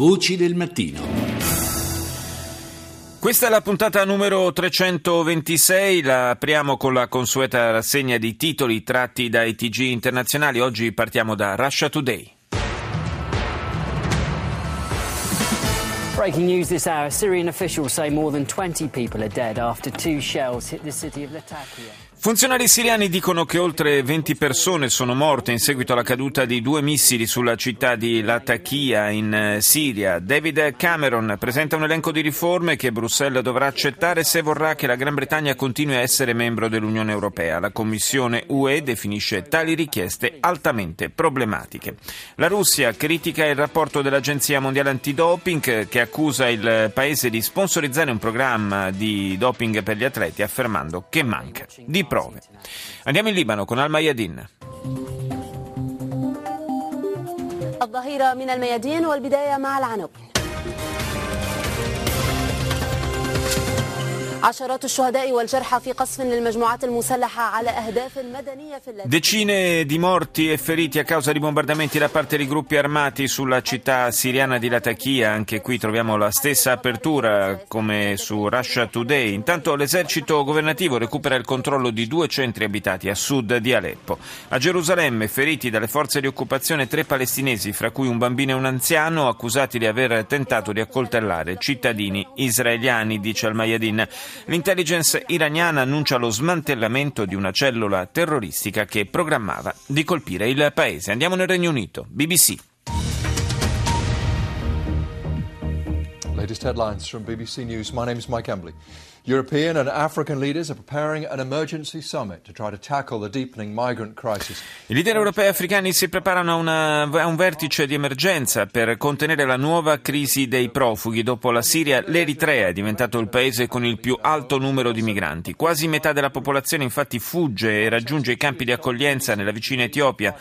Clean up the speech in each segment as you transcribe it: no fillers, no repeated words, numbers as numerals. Voci del mattino. Questa è la puntata numero 326, la apriamo con la consueta rassegna di titoli tratti dai TG internazionali. Oggi partiamo da Russia Today. Breaking news this hour. Syrian officials say more than 20 people are dead after two shells hit the city of Latakia. Funzionari siriani dicono che oltre 20 persone sono morte in seguito alla caduta di due missili sulla città di Latakia in Siria. David Cameron presenta un elenco di riforme che Bruxelles dovrà accettare se vorrà che la Gran Bretagna continui a essere membro dell'Unione Europea. La Commissione UE definisce tali richieste altamente problematiche. La Russia critica il rapporto dell'Agenzia Mondiale Antidoping che accusa il paese di sponsorizzare un programma di doping per gli atleti, affermando che manca di prove. Andiamo in Libano con Al Mayadeen. الظهيرة من الميادين والبداية مع العنب. Decine di morti e feriti a causa di bombardamenti da parte di gruppi armati sulla città siriana di Latakia. Anche qui troviamo la stessa apertura come su Russia Today. Intanto l'esercito governativo recupera il controllo di due centri abitati a sud di Aleppo. A Gerusalemme, feriti dalle forze di occupazione tre palestinesi, fra cui un bambino e un anziano, accusati di aver tentato di accoltellare cittadini israeliani, dice Al Mayadeen. L'intelligence iraniana annuncia lo smantellamento di una cellula terroristica che programmava di colpire il paese. Andiamo nel Regno Unito, BBC. Latest headlines from BBC News. My name is Mike Embley. European and African leaders are preparing an emergency summit to try to tackle the deepening migrant crisis. I leader europei e africani si preparano a un vertice di emergenza per contenere la nuova crisi dei profughi. Dopo la Siria, l'Eritrea è diventato il paese con il più alto numero di migranti. Quasi metà della popolazione infatti fugge e raggiunge i campi di accoglienza nella vicina Etiopia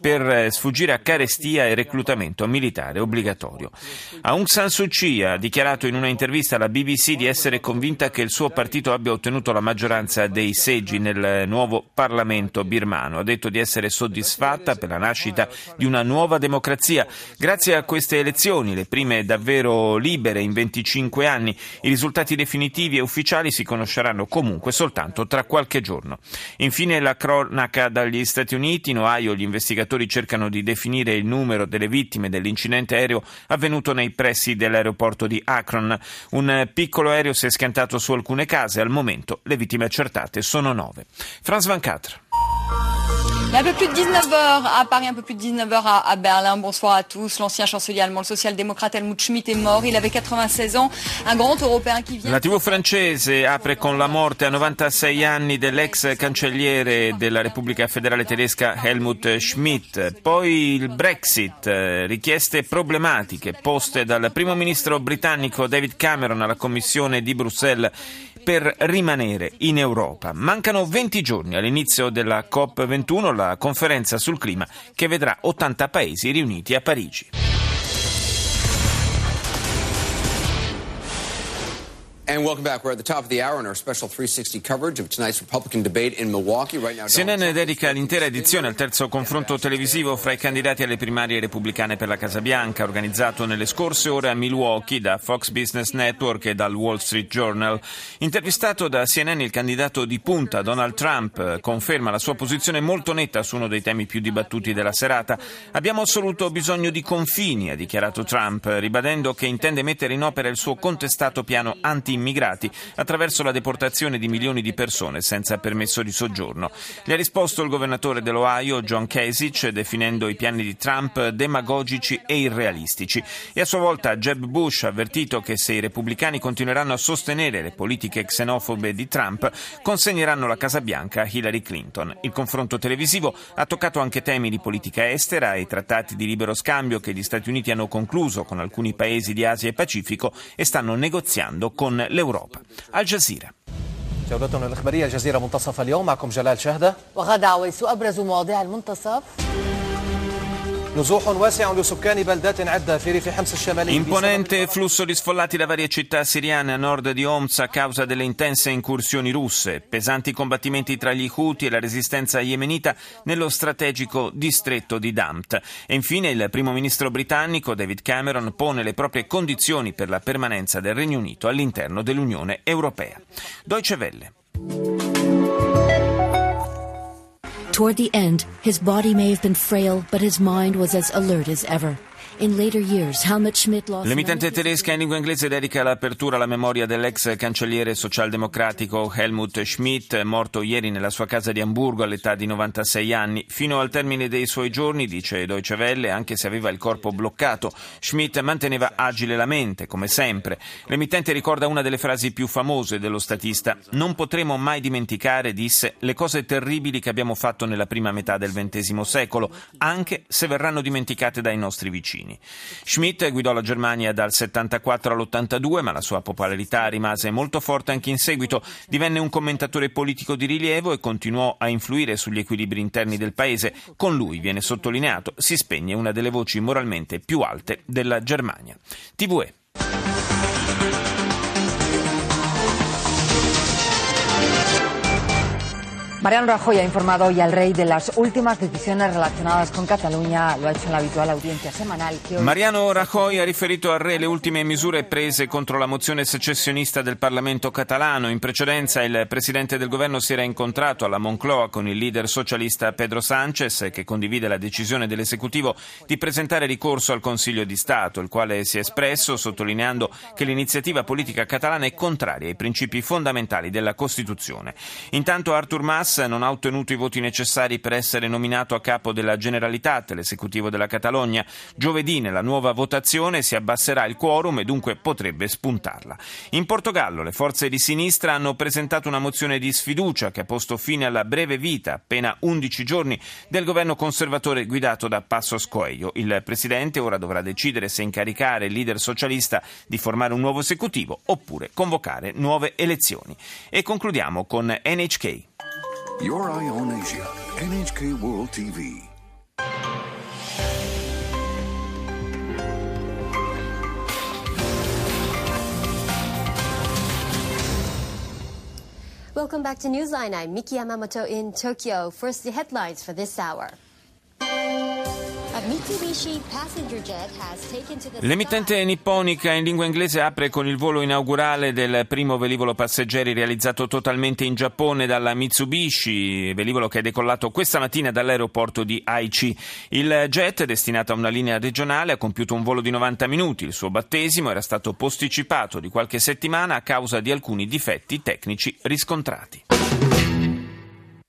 per sfuggire a carestia e reclutamento militare obbligatorio. Aung San Suu Kyi ha dichiarato in una intervista alla BBC di essere convinta che il suo partito abbia ottenuto la maggioranza dei seggi nel nuovo Parlamento birmano. Ha detto di essere soddisfatta per la nascita di una nuova democrazia. Grazie a queste elezioni, le prime davvero libere in 25 anni, i risultati definitivi e ufficiali si conosceranno comunque soltanto tra qualche giorno. Infine la cronaca dagli Stati Uniti. In Ohio gli investigatori cercano di definire il numero delle vittime dell'incidente aereo avvenuto nei pressi dell'aeroporto di Akron. Un piccolo aereo si è schiantato su alcune case. Al momento le vittime accertate sono 9. Franz Van Cuttr. Un peu plus de 19h à Paris, un peu plus de 19h à Berlin. Bonsoir à tous. L'ancien chancelier allemand, le social-démocrate Helmut Schmidt est mort. Il avait 96 ans. Un grand européen qui vient... La TV francese apre con la morte a 96 anni dell'ex cancelliere della Repubblica Federale Tedesca Helmut Schmidt. Poi il Brexit, richieste problematiche poste dal primo ministro britannico David Cameron alla Commissione di Bruxelles per rimanere in Europa. Mancano 20 giorni all'inizio della COP21, la conferenza sul clima che vedrà 80 paesi riuniti a Parigi. And welcome back. We're at the top of the hour in our special 360 coverage of tonight's Republican debate in Milwaukee. Right now, CNN dedica l'intera edizione al terzo confronto televisivo fra i candidati alle primarie repubblicane per la Casa Bianca, organizzato nelle scorse ore a Milwaukee da Fox Business Network e dal Wall Street Journal. Intervistato da CNN, il candidato di punta Donald Trump conferma la sua posizione molto netta su uno dei temi più dibattuti della serata. Abbiamo assoluto bisogno di confini, ha dichiarato Trump, ribadendo che intende mettere in opera il suo contestato piano anti-immigrati attraverso la deportazione di milioni di persone senza permesso di soggiorno. Gli ha risposto il governatore dell'Ohio John Kasich, definendo i piani di Trump demagogici e irrealistici, e a sua volta Jeb Bush ha avvertito che se i repubblicani continueranno a sostenere le politiche xenofobe di Trump consegneranno la Casa Bianca a Hillary Clinton. Il confronto televisivo ha toccato anche temi di politica estera e i trattati di libero scambio che gli Stati Uniti hanno concluso con alcuni paesi di Asia e Pacifico e stanno negoziando con l'Europa. Al Jazeera. جولتنا الإخبارية الجزيرة منتصف اليوم معكم جلال شهدة وغدا عويس. أبرز مواضيع المنتصف Imponente flusso di sfollati da varie città siriane a nord di Homs a causa delle intense incursioni russe, pesanti combattimenti tra gli Houthi e la resistenza yemenita nello strategico distretto di Damt. E infine il primo ministro britannico David Cameron pone le proprie condizioni per la permanenza del Regno Unito all'interno dell'Unione Europea. Deutsche Welle. Toward the end, his body may have been frail, but his mind was as alert as ever. In later years, Helmut Schmidt lost... L'emittente tedesca in lingua inglese dedica l'apertura alla memoria dell'ex cancelliere socialdemocratico Helmut Schmidt, morto ieri nella sua casa di Amburgo all'età di 96 anni. Fino al termine dei suoi giorni, dice Deutsche Welle, anche se aveva il corpo bloccato, Schmidt manteneva agile la mente, come sempre. L'emittente ricorda una delle frasi più famose dello statista. Non potremo mai dimenticare, disse, le cose terribili che abbiamo fatto nella prima metà del XX secolo, anche se verranno dimenticate dai nostri vicini. Schmidt guidò la Germania dal 74 all'82, ma la sua popolarità rimase molto forte anche in seguito. Divenne un commentatore politico di rilievo e continuò a influire sugli equilibri interni del paese. Con lui, viene sottolineato, si spegne una delle voci moralmente più alte della Germania. TVE. Mariano Rajoy ha informado hoy al rey de las últimas decisiones relacionadas con Cataluña. Lo ha hecho en la habitual audiencia semanal. Mariano Rajoy ha riferito al re le ultime misure prese contro la mozione secessionista del Parlamento catalano. In precedenza il presidente del governo si era incontrato alla Moncloa con il leader socialista Pedro Sánchez, che condivide la decisione dell'esecutivo di presentare ricorso al Consiglio di Stato, il quale si è espresso sottolineando che l'iniziativa politica catalana è contraria ai principi fondamentali della Costituzione. Intanto Artur Mas non ha ottenuto i voti necessari per essere nominato a capo della Generalitat, l'esecutivo della Catalogna. Giovedì, nella nuova votazione, si abbasserà il quorum e dunque potrebbe spuntarla. In Portogallo le forze di sinistra hanno presentato una mozione di sfiducia che ha posto fine alla breve vita, appena 11 giorni, del governo conservatore guidato da Passos Coelho. Il presidente ora dovrà decidere se incaricare il leader socialista di formare un nuovo esecutivo oppure convocare nuove elezioni. E concludiamo con NHK. Your Eye on Asia, NHK World TV. Welcome back to Newsline. I'm Miki Yamamoto in Tokyo. First, the headlines for this hour. L'emittente nipponica in lingua inglese apre con il volo inaugurale del primo velivolo passeggeri realizzato totalmente in Giappone dalla Mitsubishi, velivolo che è decollato questa mattina dall'aeroporto di Aichi. Il jet, destinato a una linea regionale, ha compiuto un volo di 90 minuti. Il suo battesimo era stato posticipato di qualche settimana a causa di alcuni difetti tecnici riscontrati.